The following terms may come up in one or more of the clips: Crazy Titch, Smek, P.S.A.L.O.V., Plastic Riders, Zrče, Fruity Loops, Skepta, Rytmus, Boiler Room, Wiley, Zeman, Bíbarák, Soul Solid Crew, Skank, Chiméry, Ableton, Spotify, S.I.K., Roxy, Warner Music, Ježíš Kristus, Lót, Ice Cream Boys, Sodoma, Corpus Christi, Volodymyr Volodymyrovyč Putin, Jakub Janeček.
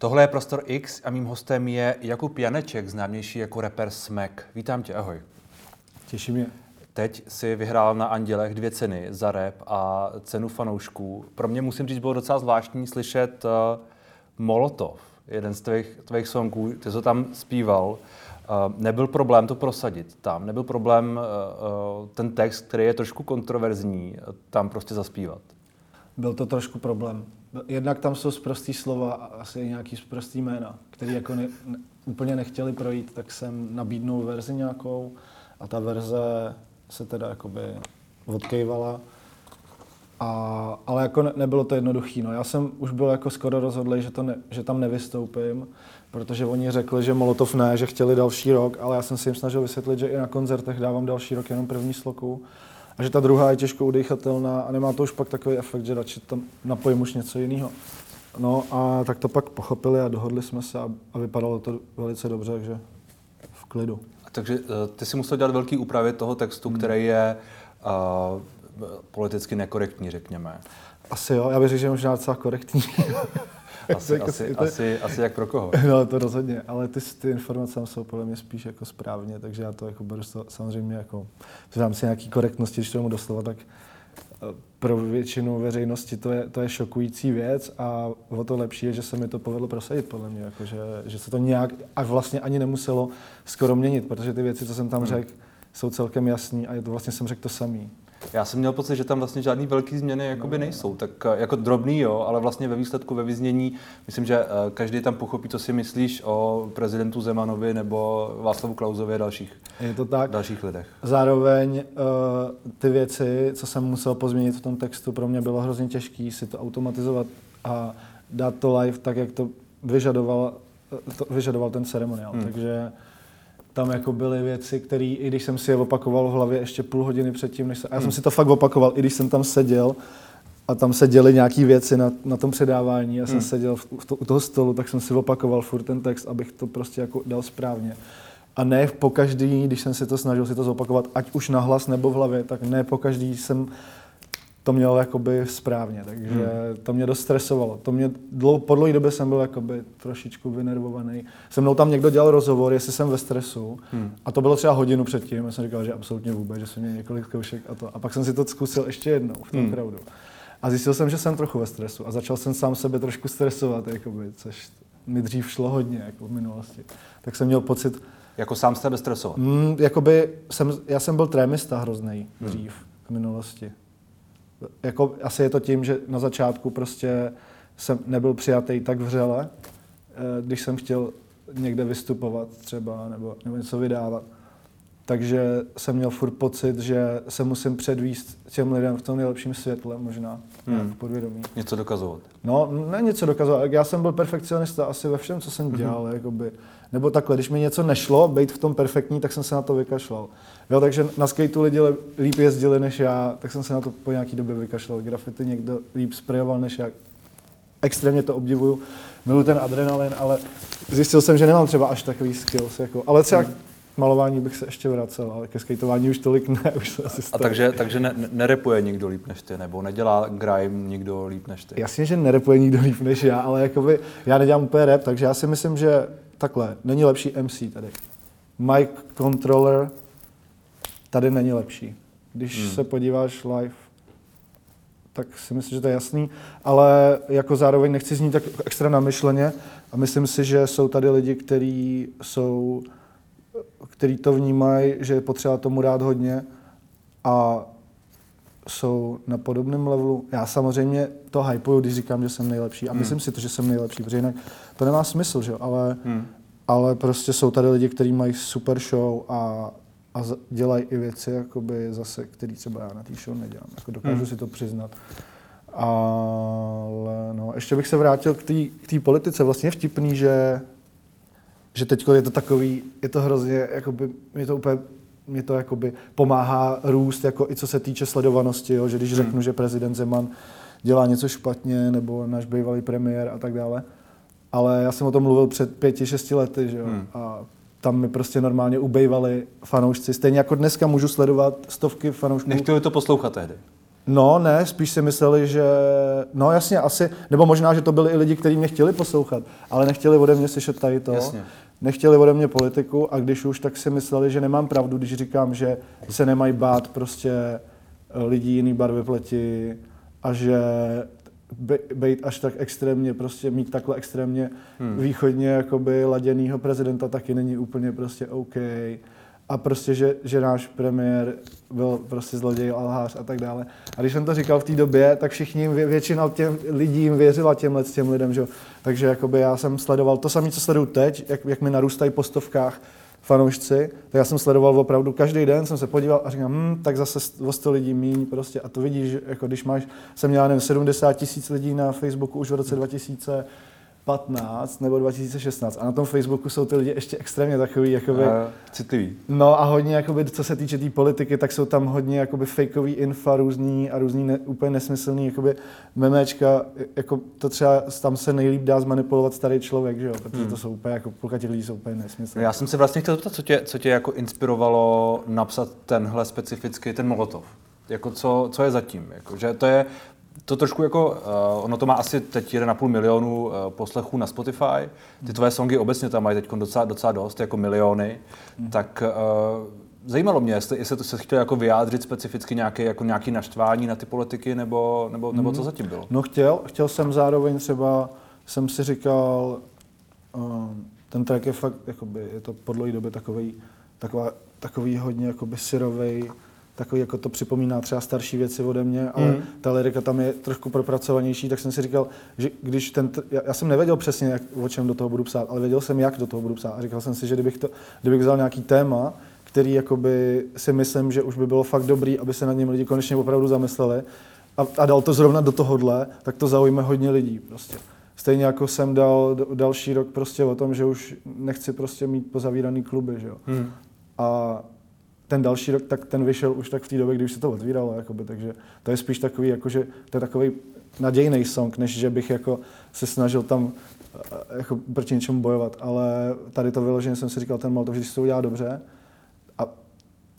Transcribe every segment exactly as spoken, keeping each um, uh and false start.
Tohle je Prostor X a mým hostem je Jakub Janeček, známější jako rapper Smek. Vítám tě, ahoj. Těší mě. Teď si vyhrál na Andělech dvě ceny za rap a cenu fanoušků. Pro mě, musím říct, bylo docela zvláštní slyšet uh, Molotov, jeden z tvých, tvých songů, ty jsi tam zpíval. Uh, nebyl problém to prosadit tam, nebyl problém uh, ten text, který je trošku kontroverzní, tam prostě zaspívat. Byl to trošku problém. Jednak tam jsou sprostý slova a asi nějaký sprostý jména, který jako ne, ne, úplně nechtěli projít, tak jsem nabídnul verzi nějakou a ta verze se teda jakoby odkejvala. A, ale jako ne, nebylo to jednoduchý. No. Já jsem už byl jako skoro rozhodlý, že, to ne, že tam nevystoupím, protože oni řekli, že Molotov ne, že chtěli další rok, ale já jsem si jim snažil vysvětlit, že i na koncertech dávám další rok jenom první sloku. A že ta druhá je těžko udejchatelná a nemá to už pak takový efekt, že radši tam napojím už něco jiného. No a tak to pak pochopili a dohodli jsme se a, a vypadalo to velice dobře, takže v klidu. A takže ty si musel dělat velký úpravy toho textu, hmm. který je uh, politicky nekorektní, řekněme. Asi jo, já bych řekl, že možná docela korektní. asi, asi, asi, asi jak pro koho. No to rozhodně, ale ty, ty informace jsou podle mě spíš jako správně, takže já to jako beru samozřejmě jako, vzám si nějaký korektnosti, když to mu doslova, tak pro většinu veřejnosti to je, to je šokující věc a o to lepší je, že se mi to povedlo prosadit podle mě, jako, že, že se to nějak a vlastně ani nemuselo skoro měnit, protože ty věci, co jsem tam hmm. řekl, jsou celkem jasný a je to vlastně jsem řekl to samý. Já jsem měl pocit, že tam vlastně žádný velký změny jakoby nejsou, tak jako drobný jo, ale vlastně ve výsledku, ve vyznění, myslím, že každý tam pochopí, co si myslíš o prezidentu Zemanovi nebo Václavu Klausovi a dalších, je to tak. dalších lidech. Zároveň uh, ty věci, co jsem musel pozměnit v tom textu, pro mě bylo hrozně těžké si to automatizovat a dát to live tak, jak to vyžadoval, to vyžadoval ten ceremoniál, hmm. takže... Tam jako byly věci, které, i když jsem si je opakoval v hlavě ještě půl hodiny předtím, než se, a já jsem si to fakt opakoval, i když jsem tam seděl a tam se děly nějaké věci na, na tom předávání, já jsem hmm. seděl v, v to, u toho stolu, tak jsem si opakoval furt ten text, abych to prostě jako dal správně. A ne po každý, když jsem si to snažil si to zopakovat, ať už nahlas nebo v hlavě, tak ne po každý jsem to měl jakoby správně, takže hmm. to mě dost stresovalo. To mě dlou, po dlouhé době jsem byl jakoby trošičku vynervovaný. Se mnou tam někdo dělal rozhovor, jestli jsem ve stresu hmm. a to bylo třeba hodinu předtím. Já jsem říkal, že absolutně vůbec, že jsem měl několik koušek a to. A pak jsem si to zkusil ještě jednou v tom hmm. crowdu. A zjistil jsem, že jsem trochu ve stresu a začal jsem sám sebe trošku stresovat, jakoby, což mi dřív šlo hodně jako v minulosti. Tak jsem měl pocit... Jako sám sebe stresovat? Mm, jakoby jsem, já jsem byl trémista hroznej dřív hmm. v minulosti. Jako, asi je to tím, že na začátku prostě jsem nebyl přijatý tak vřele, když jsem chtěl někde vystupovat třeba nebo, nebo něco vydávat. Takže jsem měl furt pocit, že se musím předvíst těm lidem v tom nejlepším světle možná, hmm. v podvědomí. Něco dokazovat. No, ne něco dokazovat. Já jsem byl perfekcionista asi ve všem, co jsem dělal. Mm-hmm. Jakoby. Nebo takhle, když mi něco nešlo, být v tom perfektní, tak jsem se na to vykašlal. Jo, takže na skateu lidi líp jezdili než já, tak jsem se na to po nějaký době vykašlal. Graffiti někdo líp sprayoval než já. Extrémně to obdivuju. Miluji ten adrenalin, ale zjistil jsem, že nemám třeba až takový skills. Jako. Ale třeba hmm. malování bych se ještě vracel, ale ke skateování už tolik ne. Už se asi a takže, takže ne, nerepuje nikdo líp než ty, nebo nedělá grime nikdo líp než ty? Jasně, že nerepuje nikdo líp než já, ale jakoby já nedělám úplně rap, takže já si myslím, že takhle, není lepší M C tady. Mic controller tady není lepší. Když hmm. se podíváš live, tak si myslím, že to je jasný, ale jako zároveň nechci znít tak extra namyšleně a myslím si, že jsou tady lidi, kteří jsou který to vnímají, že je potřeba tomu dát hodně a jsou na podobném levelu. Já samozřejmě to hypuju, když říkám, že jsem nejlepší a hmm. myslím si to, že jsem nejlepší, protože jinak to nemá smysl, že? Ale, hmm. ale prostě jsou tady lidi, kteří mají super show a, a dělají i věci, jakoby zase, který třeba já na té show nedělám, jako dokážu hmm. si to přiznat. Ale no, ještě bych se vrátil k té politice, vlastně vtipný, že že teď je to takový, je to hrozně, jakoby, mě to úplně, mě to jakoby pomáhá růst, jako i co se týče sledovanosti, jo, že když hmm. řeknu, že prezident Zeman dělá něco špatně, nebo náš bývalý premiér a tak dále, ale já jsem o tom mluvil před pěti, šesti lety, že jo, hmm. a tam mi prostě normálně ubejvali fanoušci, stejně jako dneska můžu sledovat stovky fanoušků. Nechtěli to poslouchat tehdy. No, ne, spíš si mysleli, že... No jasně, asi, nebo možná, že to byli i lidi, kteří mě chtěli poslouchat, ale nechtěli ode mě slyšet tady to. Jasně. Nechtěli ode mě politiku a když už, tak si mysleli, že nemám pravdu, když říkám, že se nemají bát prostě lidí jiný barvy pleti a že být až tak extrémně, prostě mít takhle extrémně hmm. východně jakoby laděnýho prezidenta taky není úplně prostě OK. A prostě, že, že náš premiér byl prostě zloděj, alhář a tak dále. A když jsem to říkal v té době, tak všichni, většina těm lidím věřila těmhle těm lidem, že jo. Takže jakoby já jsem sledoval to samé, co sleduju teď, jak, jak mi narůstají po stovkách fanoušci, tak já jsem sledoval opravdu, každý den jsem se podíval a říkám, hm, tak zase o sto lidí míň prostě. A to vidíš, jako když máš, jsem měl, nevím, sedmdesát tisíc lidí na Facebooku už v roce dva tisíce patnáct nebo dva tisíce šestnáct a na tom Facebooku jsou ty lidi ještě extrémně takový jakoby... A citlivý. No a hodně jakoby, co se týče té tý politiky, tak jsou tam hodně jakoby fejkový infa různý a různý ne, úplně nesmyslný jakoby memečka, jako to třeba tam se nejlíp dá zmanipulovat starý člověk, že jo, protože hmm. to jsou úplně jako, půlka těch lidí jsou úplně nesmyslný. Já jsem se vlastně chtěl zeptat, co tě, co tě jako inspirovalo napsat tenhle specificky, ten Molotov, jako co, co je zatím, jako, že to je... To trošku jako, uh, ono to má asi teď jeden a půl milionu uh, poslechů na Spotify, ty tvoje songy obecně tam mají teď docela, docela dost, jako miliony, mm. tak uh, zajímalo mě, jestli, jestli to se chtěl jako vyjádřit specificky nějaké jako nějaký naštvání na ty politiky, nebo, nebo, mm. nebo co zatím bylo? No chtěl, chtěl jsem zároveň třeba, jsem si říkal, uh, ten track je fakt, jakoby, je to po dlouhé době takový, taková, takový hodně jakoby syrovej, takový, jako to připomíná třeba starší věci ode mě, ale mm. ta lyrika tam je trošku propracovanější, tak jsem si říkal, že když ten... T- já, já jsem nevěděl přesně, jak, o čem do toho budu psát, ale věděl jsem, jak do toho budu psát. A říkal jsem si, že kdybych, to, kdybych vzal nějaký téma, který jakoby si myslím, že už by bylo fakt dobrý, aby se nad ním lidi konečně opravdu zamysleli a, a dal to zrovna do tohohle, tak to zaujme hodně lidí prostě. Stejně jako jsem dal další rok prostě o tom, že už nechci prostě mít pozavíraný kluby, že jo. Mm. A ten další rok, tak ten vyšel už tak v té době, kdy už se to otvíralo, jakoby, takže to je spíš takový, jakože, to je takový nadějnej song, než že bych jako se snažil tam jako proti něčemu bojovat, ale tady to vyloženě jsem si říkal, ten Molotov, že když se to udělá dobře a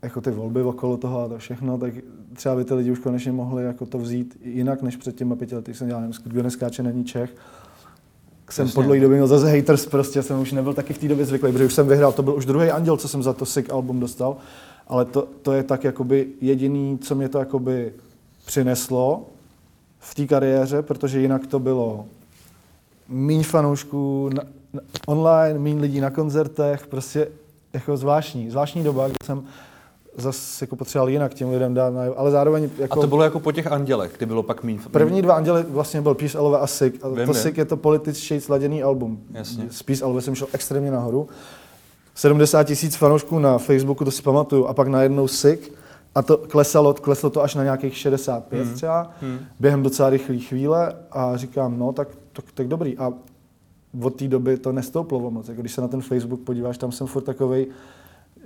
jako ty volby okolo toho a to všechno, tak třeba by ty lidi už konečně mohli jako to vzít jinak, než před těma pěti lety, jsem dělal, nevím, kdo neskáče, není Čech. Jsem po dlouhé době měl zase haters, prostě jsem už nebyl taky v té době zvyklý, protože už jsem vyhrál, to byl už druhý anděl, co jsem za to S I K album dostal. Ale to, to je tak jakoby jediný, co mě to jakoby přineslo v té kariéře, protože jinak to bylo míň fanoušků na, na, online, míň lidí na koncertech, prostě jako zvláštní, zvláštní doba, kdy jsem zase jako potřeboval jinak těm lidem dát, ale zároveň jako... A to bylo jako po těch andělech, kdy bylo pak míň... První dva anděle vlastně byl P S A L O V a S I K a to S I K je to političtěji sladěný album. Jasně. S P S A L O V jsem šel extrémně nahoru. sedmdesát tisíc fanoušků na Facebooku, to si pamatuju, a pak najednou S I K a to klesalo, kleslo to až na nějakých šedesát pět mm. třeba, mm. během docela rychlý chvíle a říkám, no tak, tak, tak dobrý a od té doby to nestouplo moc, jako když se na ten Facebook podíváš, tam jsem furt takovej,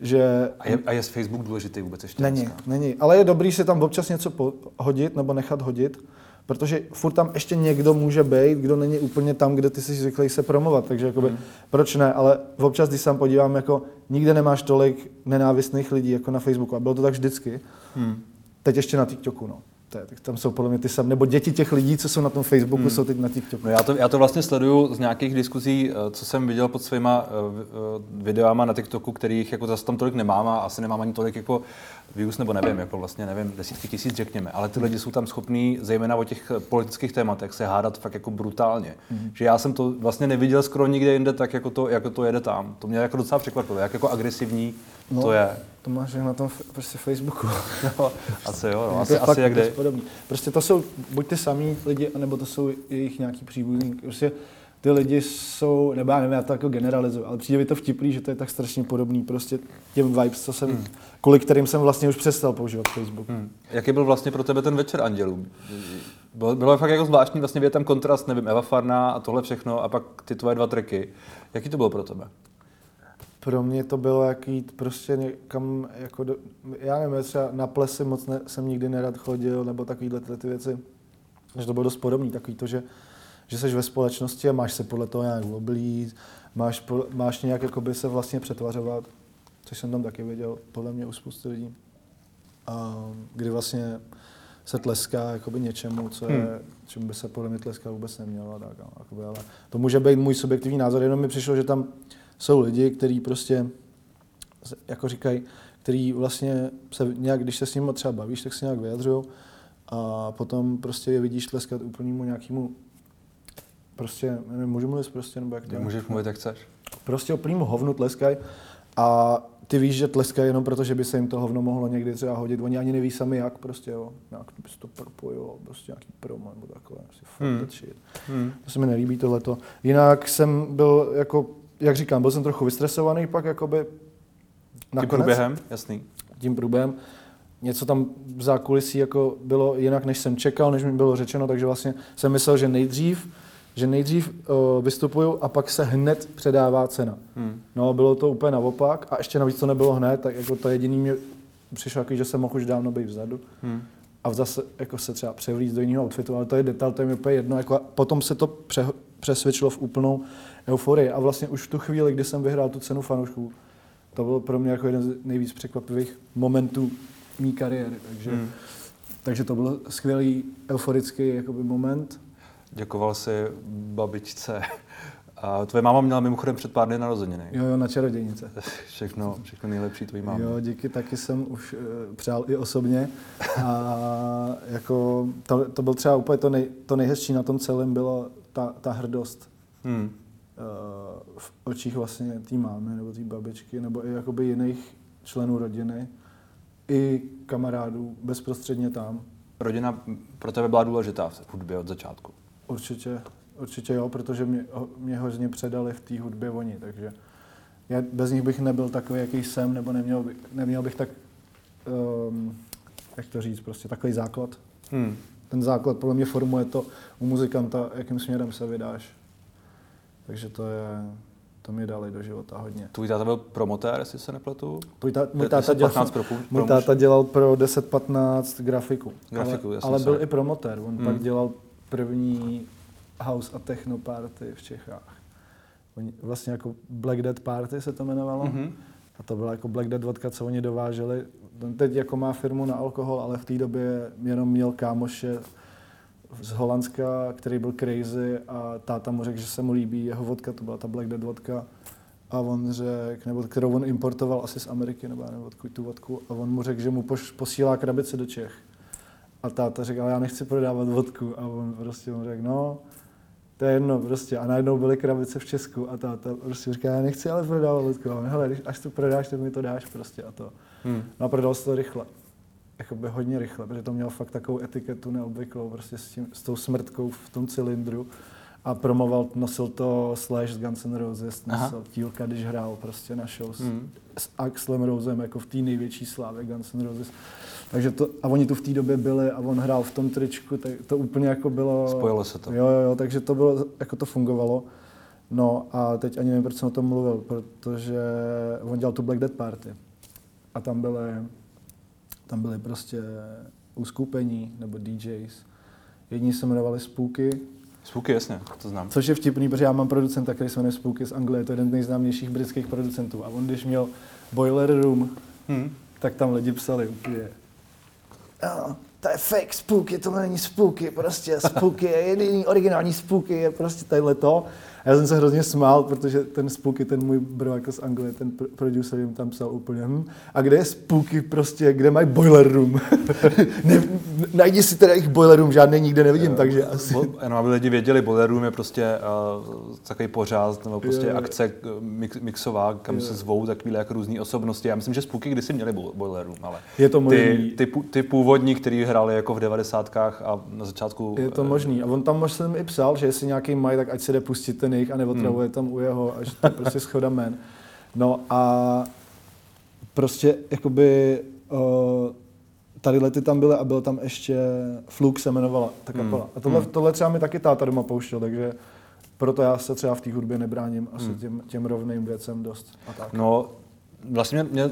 že... A je, a je Facebook důležitý vůbec ještě? Není, není, ale je dobrý si tam občas něco po- hodit nebo nechat hodit, protože furt tam ještě někdo může být, kdo není úplně tam, kde ty jsi zvyklý se promovat, takže jakoby, mm. proč ne, ale občas, když sám podívám, jako nikde nemáš tolik nenávistných lidí jako na Facebooku a bylo to tak vždycky, mm. teď ještě na TikToku, no. Tak tam jsou podle mě ty samé, nebo děti těch lidí, co jsou na tom Facebooku, hmm. jsou teď na TikToku. No já to, já to vlastně sleduju z nějakých diskuzí, co jsem viděl pod svýma videama na TikToku, kterých jako zase tam tolik nemám a asi nemám ani tolik jako views, nebo nevím, jako vlastně nevím, desítky tisíc řekněme, ale ty lidi jsou tam schopní zejména o těch politických tématech se hádat fakt jako brutálně. Hmm. Že já jsem to vlastně neviděl skoro nikde jinde tak, jako to, jako to jede tam. To mě jako docela překvapilo, jak jako agresivní no. to je. To máš na tom prostě Facebooku. No, asi jo, no, asi, asi jak jde. Prostě to jsou buď ty samý lidi, anebo to jsou jejich nějaký příbuzní. Prostě ty lidi jsou, nebo já nevím, já to jako generalizuju, ale přijde mi to vtipný, že to je tak strašně podobný prostě těm vibes, co jsem, hmm. kvůli kterým jsem vlastně už přestal používat Facebook. Hmm. Jaký byl vlastně pro tebe ten večer andělů? Bylo, bylo fakt jako zvláštní, vlastně vidět tam kontrast, nevím, Eva Farná a tohle všechno a pak ty tvoje dva tracky. Jaký to bylo pro tebe? Pro mě to bylo jak jít prostě někam, jako do, já nevím, třeba na plesy moc ne, jsem nikdy nerad chodil, nebo takovýhle ty věci, že to bylo dost podobný, takový to, že, že seš ve společnosti a máš se podle toho nějak oblíz, máš, máš nějak jakoby se vlastně přetvařovat, což jsem tam taky viděl, podle mě u spousty lidí, a kdy vlastně se tleská jakoby něčemu, co je, hmm. čemu by se podle mě tleská vůbec nemělo. Tak, jakoby, ale to může být můj subjektivní názor, jenom mi přišlo, že tam jsou lidi, kteří prostě, jako říkají, kteří vlastně se nějak, když se s nimi třeba bavíš, tak se nějak vyjadřují a potom prostě je vidíš tleskat úplnému nějakému, prostě, nevím, můžu mluvit prostě, nebo jak to je? Můžeš mluvit, jak chceš. Prostě úplnému hovnu tleskají a ty víš, že tleskají jenom proto, že by se jim to hovno mohlo někdy třeba hodit. Oni ani neví sami jak, prostě jo, nějak by se to propojilo, prostě nějaký promo nebo takové, prostě hmm. fuck that shit. Hmm. To se mi nelíbí tohleto. Jinak jsem byl jako, jak říkám, byl jsem trochu vystresovaný pak jakoby nakonec. Tím průběhem, jasný. Tím průběhem. Něco tam v zákulisí jako bylo jinak, než jsem čekal, než mi bylo řečeno, takže vlastně jsem myslel, že nejdřív že nejdřív uh, vystupuju a pak se hned předává cena. Hmm. No, bylo to úplně naopak a ještě navíc to nebylo hned, tak jako to jediný mě přišlo takový, že jsem mohl už dávno být vzadu hmm. a zase jako se třeba převlíct do jiného outfitu, ale to je detail, to je mi úplně jedno. Jako potom se to pře- přesvědčilo v úplnou euforii a vlastně už v tu chvíli, kdy jsem vyhrál tu cenu fanoušků, to byl pro mě jako jeden z nejvíc překvapivých momentů mý kariéry, takže, hmm. takže to byl skvělý euforický jakoby moment. Děkoval si babičce. A tvoje máma měla mimochodem před pár dny narozeniny. Jo, jo, na čarodějnice. Všechno, všechno nejlepší tvojí mámě. Jo, díky, taky jsem už uh, přál i osobně. A jako to, to byl třeba úplně to, nej, to nejhezčí na tom celém byla ta, ta hrdost. Hmm. Uh, v očích vlastně té mámy nebo té babičky nebo i jakoby jiných členů rodiny i kamarádů bezprostředně tam. Rodina pro tebe byla důležitá v hudbě od začátku. Určitě, určitě jo, protože mě, mě hodně předali v té hudbě oni, takže já bez nich bych nebyl takový, jaký jsem, nebo neměl, by, neměl bych tak, um, jak to říct, prostě takový základ. Hmm. Ten základ podle mě formuje to u muzikanta, jakým směrem se vydáš. Takže to je, to mi dali do života hodně. Tvůj táta byl promotér, jestli se nepletu? Můj táta dělal, dělal pro deset patnáct grafiku, grafiku ale, ale byl i promotér, on hmm. pak dělal první house a techno party v Čechách. Oni, vlastně jako Black Death Party se to jmenovalo. Mm-hmm. A to byla jako Black Death vodka, co oni dováželi. Teď jako má firmu na alkohol, ale v té době jenom měl kámoše z Holandska, který byl crazy a táta mu řekl, že se mu líbí jeho vodka, to byla ta Black Death vodka. A on řekl, nebo kterou on importoval asi z Ameriky, nebo já nevím, odkud tu vodku. A on mu řekl, že mu poš- posílá krabici do Čech. A táta řekl, ale já nechci prodávat vodku. A on prostě mu řekl, no, to je jedno prostě. A najednou byly krabice v Česku a táta prostě říká, já nechci ale prodávat vodku. A on, hele, až to prodáš, tak mi to dáš prostě a to. Hmm. No a prodal se to rychle. Jakoby hodně rychle, protože to mělo fakt takovou etiketu neobvyklou prostě s, tím, s tou smrtkou v tom cylindru. A promoval, nosil to Slash z Guns N' Roses, nosil tílka, když hrál prostě na show s, mm. s Axlem Rosem, jako v té největší slávě Guns N' Roses. Takže to, a oni tu v té době byli a on hrál v tom tričku, tak to úplně jako bylo... Spojilo se to. Jo, jo, jo, takže to bylo, jako to fungovalo. No a teď ani nevím, proč jsem o tom mluvil, protože on dělal tu Black Death Party. A tam byly, tam byly prostě uskupení nebo D Js. Jedni se jmenovali Spooky. Spooky, jasně, to znám. Což je vtipný, protože já mám producenta, který se jmenuje Spooky z Anglie, je to jeden z nejznámějších britských producentů. A on, když měl Boiler Room, hmm. tak tam lidi psali úplně. No, to je fake Spooky, tohle není Spooky, prostě Spooky je jediný originální Spooky, je prostě tadyhle to. A já jsem se hrozně smál, protože ten Spooky, ten můj bro jako z Anglie, ten pr- producer jim tam psal úplně hm. A kde je Spooky prostě, kde mají Boiler Room? ne, najdi si teda jich Boiler Room, žádný nikde nevidím, uh, takže asi... Bo, no, aby lidi věděli, Boiler Room je prostě uh, takový pořád, nebo prostě yeah. akce mix, mixová, kam yeah. se zvou takovýhle jako různý osobnosti. Já myslím, že Spooky kdysi měli Boiler Room, ale je to možný. Ty, ty, ty původní, který hráli jako v devadesátkách a na začátku... Je to možný. A on tam možná jsem i psal, že jestli nějaký mají, tak ať se jde pustit ten jejich a neotravuje hmm. tam u jeho, až to prostě schoda men. No a prostě jakoby uh, tady lety tam byly a byl tam ještě Flux se jmenovala ta kapela. Hmm. A tohle, tohle třeba mi taky táta doma pouštěl, takže proto já se třeba v té hudbě nebráním asi hmm. těm, těm rovným věcem dost. A tak. No vlastně mě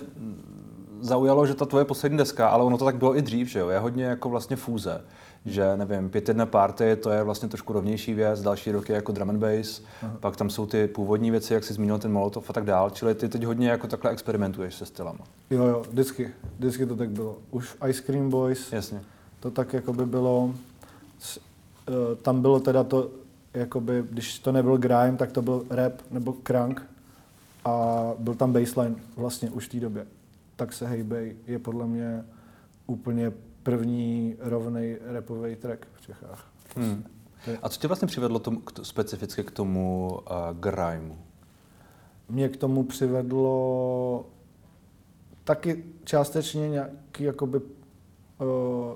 zaujalo, že ta tvoje poslední deska, ale ono to tak bylo i dřív, že jo, je hodně jako vlastně fúze. Že nevím, pět jedna party, to je vlastně trošku rovnější věc, další roky jako drum and bass, aha. pak tam jsou ty původní věci, jak jsi zmínil ten Molotov a tak dál, čili ty teď hodně jako takhle experimentuješ se stylama. Jo, jo, vždycky, vždycky to tak bylo. Už Ice Cream Boys, jasně. to tak jakoby bylo, tam bylo teda to, jakoby, když to nebyl grime, tak to byl rap nebo crunk a byl tam bassline vlastně už v té době. Tak se hejbej je podle mě úplně první rovnej rapovej track v Čechách. Hmm. A co tě vlastně přivedlo tomu, k, specificky k tomu uh, grimeu? Mě k tomu přivedlo taky částečně nějaký jakoby, uh,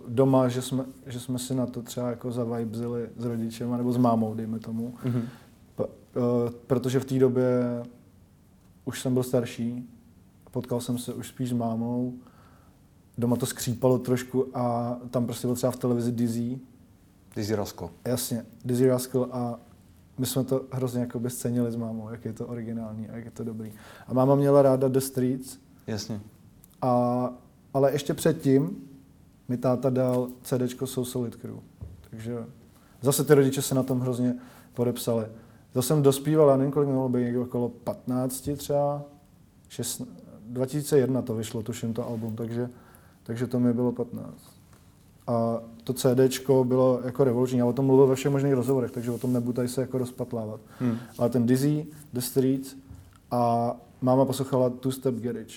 doma, že jsme, že jsme si na to třeba jako zavibezili s rodičem nebo s mámou, dejme tomu. Mm-hmm. P- uh, protože v té době už jsem byl starší, potkal jsem se už spíš s mámou, doma to skřípalo trošku a tam prostě byl třeba v televizi Dizzee. Dizzee Rascal. Jasně, Dizzee Rascal a my jsme to hrozně jakoby scenili s mámou, jak je to originální a jak je to dobrý. A máma měla ráda The Streets. Jasně. A, ale ještě předtím mi táta dal CDčko Soul Solid Crew. Takže zase ty rodiče se na tom hrozně podepsali. Zase jsem dospíval, já nevím kolik mělo by, někdo okolo patnácti třeba, šestnáct, dva tisíce jedna to vyšlo, tuším to album, takže, takže to mi bylo patnáct. A to CDčko bylo jako revoluční, já o tom mluvil ve všech možných rozhovorech, takže o tom nebudu tady se jako rozpatlávat. Hmm. Ale ten Dizzee, The Streets a máma poslouchala Two Step Garage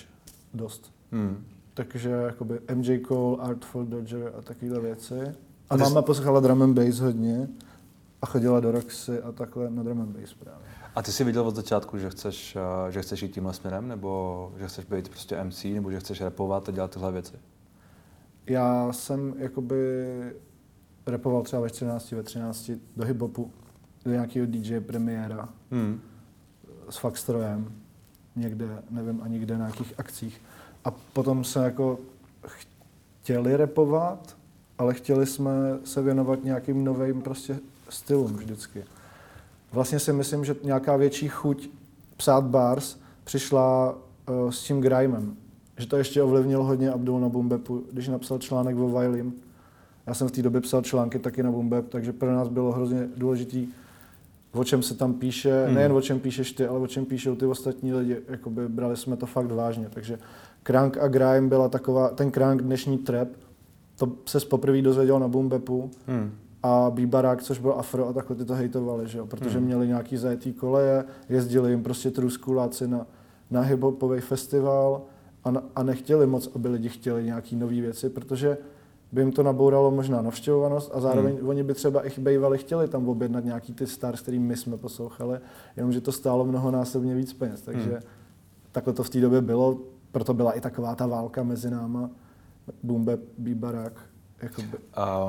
dost. Hmm. Takže jakoby M J Cole, Artful Dodger a takovéhle věci. A máma jsi... poslouchala drum and bass hodně a chodila do Roxy a takhle na drum and bass právě. A ty jsi viděl od začátku, že chceš, že chceš jít tímhle směrem, nebo že chceš být prostě M C, nebo že chceš rapovat a dělat tyhle věci? Já jsem jakoby rapoval třeba ve čtrnácti, ve třinácti do hip-hopu, do nějakého D J premiéra hmm. s Faxtrojem někde, nevím, ani kde, na nějakých akcích. A potom se jako chtěli rapovat, ale chtěli jsme se věnovat nějakým novým prostě stylům vždycky. Vlastně si myslím, že nějaká větší chuť psát bars přišla uh, s tím grimem. Že to ještě ovlivnil hodně Abdul na Bumbepu, když napsal článek o Wileym. Já jsem v té době psal články taky na Bumbep, takže pro nás bylo hrozně důležitý, o čem se tam píše, hmm. nejen o čem píšeš ty, ale o čem píšou ty ostatní lidi. Jakoby brali jsme to fakt vážně, takže crunk a grime byla taková, ten crunk dnešní trap, to se poprvé dozvěděl na Bumbepu. Hmm. A Bíbarák, což byl afro a takhle ty to hejtovali, že jo? Protože hmm. měli nějaký zajetý koleje, jezdili jim prostě truskuláci na, na hip-hopovej festival a, na, a nechtěli moc, aby lidi chtěli nějaký nový věci, protože by jim to nabouralo možná navštěvovanost a zároveň hmm. oni by třeba i bejvali chtěli tam objednat nějaký ty stars, který my jsme poslouchali, jenomže to stálo mnohonásobně víc peněz, takže hmm. takhle to v té době bylo, proto byla i taková ta válka mezi náma, Bumbep, Bíbarák.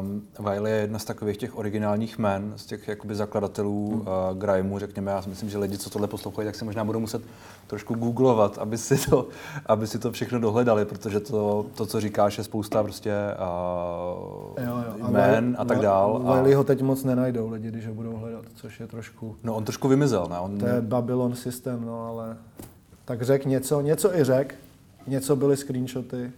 Um, Wiley je jedna z takových těch originálních jmen, z těch jakoby zakladatelů hmm. uh, grimeu, řekněme. Já si myslím, že lidi, co tohle poslouchají, tak si možná budou muset trošku googlovat, aby si to, aby si to všechno dohledali, protože to, to co říkáš, je spousta prostě uh, jo, jo. jmen a, a tak dál. Wiley ho teď moc nenajdou lidi, když ho budou hledat, což je trošku... No on trošku vymizel, ne? On... To je Babylon systém, no ale... Tak řek něco, něco i řek, něco byly screenshoty,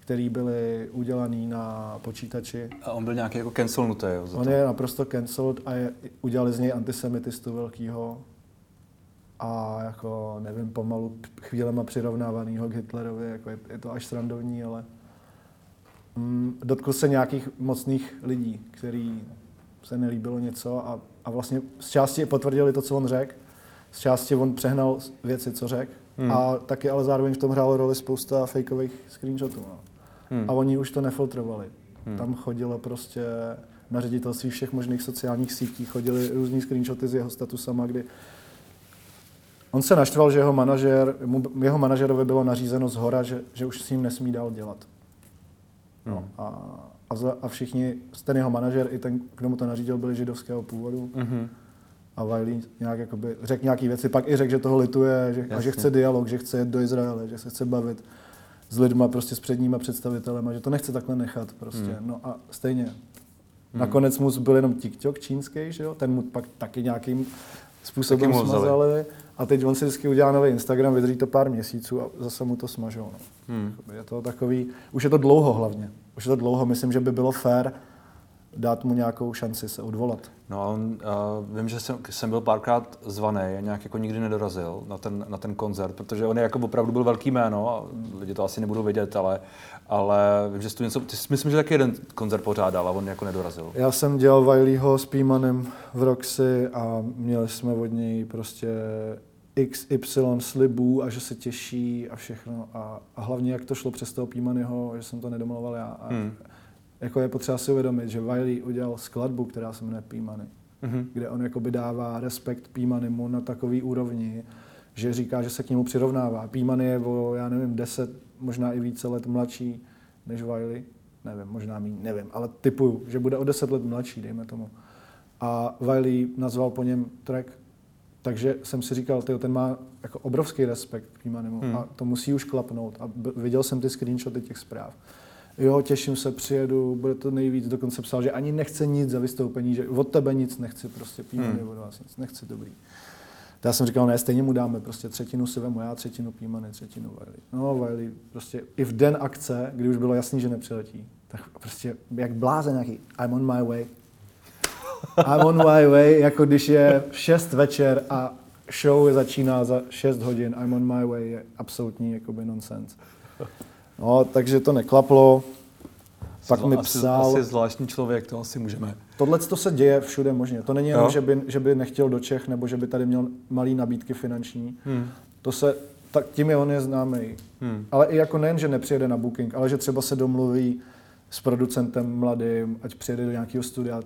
který byly udělaný na počítači. A on byl nějaký jako cancelnutý, jo? Za to. On je naprosto cancelled a je, udělali z něj antisemitistu velkýho a jako, nevím, pomalu chvílema přirovnávanýho k Hitlerovi, jako je, je to až srandovní, ale mm, dotkl se nějakých mocných lidí, který se nelíbilo něco a, a vlastně z části potvrdili to, co on řekl, z části on přehnal věci, co řekl hmm. a taky ale zároveň v tom hrálo roli spousta fejkových screenshotů. No. Hmm. A oni už to nefiltrovali. Hmm. Tam chodilo prostě na ředitelství všech možných sociálních sítí, chodili různý screenshoty z jeho statusama, kdy on se naštval, že jeho manažer, jeho manažerovi bylo nařízeno zhora, že, že už s ním nesmí dál dělat. No. A, a, za, a všichni, ten jeho manažer i ten, kdo mu to nařídil, byli židovského původu. Hmm. A Wiley nějak jakoby řekl nějaký věci, pak i řekl, že toho lituje, že, a že chce dialog, že chce jít do Izraele, že se chce bavit s lidma, prostě s předníma představitelema, že to nechce takhle nechat prostě, mm. no a stejně. Mm. Nakonec mu byl jenom TikTok čínský, že jo, ten mu pak taky nějakým způsobem taky smazali a teď on si vždycky udělá nový Instagram, vydrží to pár měsíců a zase mu to smažou, no. Mm. Je to takový, už je to dlouho hlavně, už je to dlouho, myslím, že by bylo fér dát mu nějakou šanci se odvolat. No a on, uh, vím, že jsem, jsem byl párkrát zvaný a nějak jako nikdy nedorazil na ten, na ten koncert, protože on je jako opravdu byl velký jméno a lidi to asi nebudou vědět, ale, ale vím, že jsi tu něco, ty, myslím, že taky jeden koncert pořádal a on jako nedorazil. Já jsem dělal Wileyho s P-Manem v Roxy a měli jsme od něj prostě iks ypsilon slibů a že se těší a všechno a, a hlavně jak to šlo přes toho P-Manyho, že jsem to nedomluval já. A, hmm. Jako je potřeba si uvědomit, že Wiley udělal skladbu, která se jmenuje P-Money, mm-hmm. kde on jakoby dává respekt P-Moneymu na takový úrovni, že říká, že se k němu přirovnává. P-Money je o, já nevím, deset, možná i více let mladší než Wiley, nevím, možná míň, nevím, ale tipuju, že bude o deset let mladší, dejme tomu. A Wiley nazval po něm track, takže jsem si říkal, tyjo, ten má jako obrovský respekt k P-Moneymu mm. a to musí už klapnout a b- viděl jsem ty screenshoty těch zpráv. Jo, těším se, přijedu, bude to nejvíc, dokonce psal, že ani nechce nic za vystoupení, že od tebe nic nechci, prostě P-Money hmm. od vás nic, nechci, dobrý. To já jsem říkal, ne, stejně mu dáme, prostě třetinu si vemu já, třetinu P-Money, třetinu Wiley. No, Wiley, prostě i v den akce, kdy už bylo jasný, že nepřiletí, tak prostě jak blázen nějaký, I'm on my way, I'm on my way, jako když je šest večer a show začíná za šest hodin, I'm on my way je absolutní, jakoby nonsense. No, takže to neklaplo, asi pak mi psal... Asi, asi zvláštní člověk, to asi můžeme... Tohle to se děje všude možně, to není jenom, že by, že by nechtěl do Čech, nebo že by tady měl malý nabídky finanční, hmm. to se, tak tím je on je známý, hmm. ale i jako nejen, že nepřijede na booking, ale že třeba se domluví s producentem mladým, ať přijede do nějakého studia,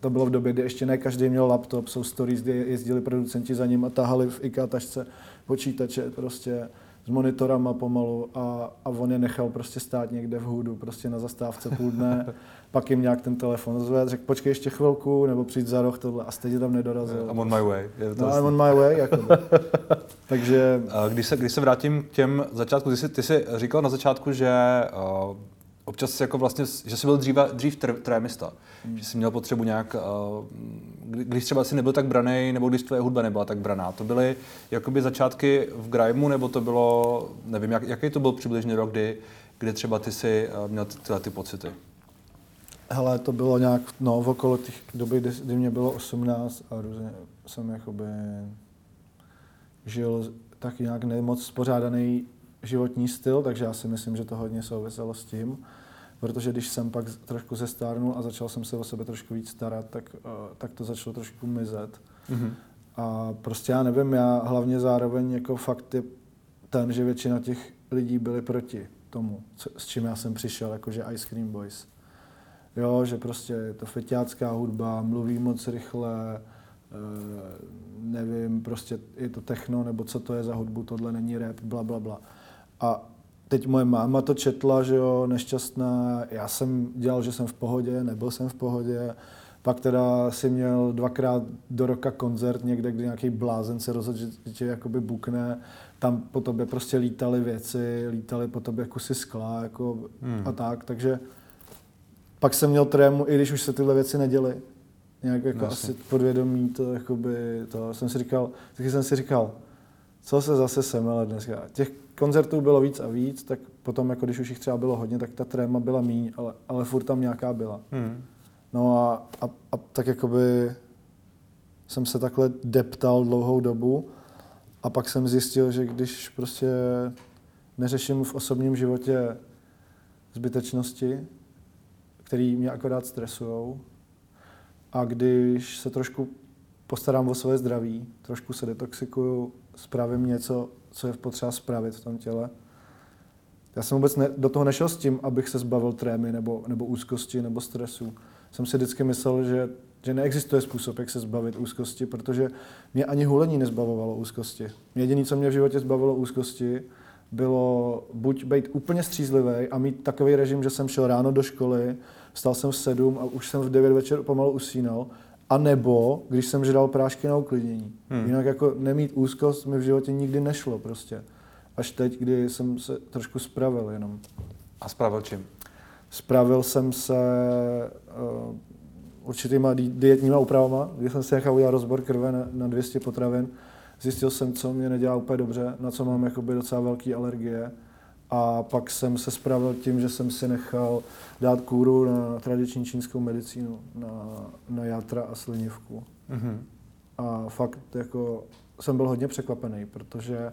to bylo v době, kdy ještě ne každý měl laptop, jsou stories, kdy jezdili producenti za ním a tahali v IKEA tašce počítače prostě... s monitorama pomalu a, a on je nechal prostě stát někde v hůdu, prostě na zastávce půl dne, pak jim nějak ten telefon zvedl, řekl počkej ještě chvilku, nebo přijď za roh tohle a stejně tam nedorazil. I'm on my way. Je to no, vlastně. I'm on my way, jakoby. Takže... Když se, když se vrátím k těm začátku, ty jsi, ty jsi říkal na začátku, že uh, občas jako vlastně, že jsi byl dříve, dřív trémista, hmm. že jsi měl potřebu nějak, uh, kdy, když třeba jsi nebyl tak branej, nebo když tvoje hudba nebyla tak braná. To byly jakoby začátky v grimeu, nebo to bylo, nevím, jak, jaký to byl přibližně rok, kdy, kdy třeba ty jsi uh, měl tyhle ty pocity? Hele, to bylo nějak, no, okolo těch doby, kdy, kdy mě bylo osmnáct a různě jsem jakoby žil tak nějak nemoc spořádaný životní styl, takže já si myslím, že to hodně souviselo s tím, protože když jsem pak trošku zestárnul a začal jsem se o sebe trošku víc starat, tak, tak to začalo trošku mizet. Mm-hmm. A prostě já nevím, já hlavně zároveň jako fakt je ten, že většina těch lidí byly proti tomu, co, s čím já jsem přišel, jakože Ice Cream Boys. Jo, že prostě je to feťácká hudba, mluví moc rychle, nevím, prostě je to techno, nebo co to je za hudbu, tohle není rap, bla, bla, bla. A teď moje máma to četla, že jo, nešťastná, já jsem dělal, že jsem v pohodě, nebyl jsem v pohodě, pak teda si měl dvakrát do roka koncert někde, kdy nějaký blázen se rozhodl, že tě jakoby bukne, tam po tobě prostě lítaly věci, lítaly po tobě kusy skla, jako hmm. a tak, takže pak jsem měl trému, i když už se tyhle věci neděly, nějak jako no, asi podvědomí to, jakoby to, jsem si říkal, taky jsem si říkal, co se zase semele dneska, těch koncertů bylo víc a víc, tak potom, jako když už jich třeba bylo hodně, tak ta tréma byla míň, ale, ale furt tam nějaká byla. Hmm. No a, a, a tak jakoby jsem se takhle deptal dlouhou dobu a pak jsem zjistil, že když prostě neřeším v osobním životě zbytečnosti, který mě akorát stresujou, a když se trošku postarám o svoje zdraví, trošku se detoxikuju, spravím něco, co je potřeba spravit v tom těle. Já jsem vůbec ne, do toho nešel s tím, abych se zbavil trémy nebo, nebo úzkosti nebo stresu. Jsem si vždycky myslel, že, že neexistuje způsob, jak se zbavit úzkosti, protože mě ani hulení nezbavovalo úzkosti. Jediné, co mě v životě zbavilo úzkosti, bylo buď být úplně střízlivý a mít takový režim, že jsem šel ráno do školy, vstal jsem v sedm a už jsem v devět večer pomalu usínal, a nebo když jsem žral prášky na uklidnění. Hmm. Jinak jako nemít úzkost mi v životě nikdy nešlo prostě. Až teď, kdy jsem se trošku spravil jenom. A spravil čím? Spravil jsem se uh, určitýma dietníma úpravama, kdy jsem si nechal udělat rozbor krve na, na dvě stě potravin. Zjistil jsem, co mě nedělá úplně dobře, na co mám jakoby docela velké alergie A pak jsem se spravil tím, že jsem si nechal dát kůru na tradiční čínskou medicínu, na, na játra a slinivku. Mm-hmm. A fakt jako jsem byl hodně překvapený, protože,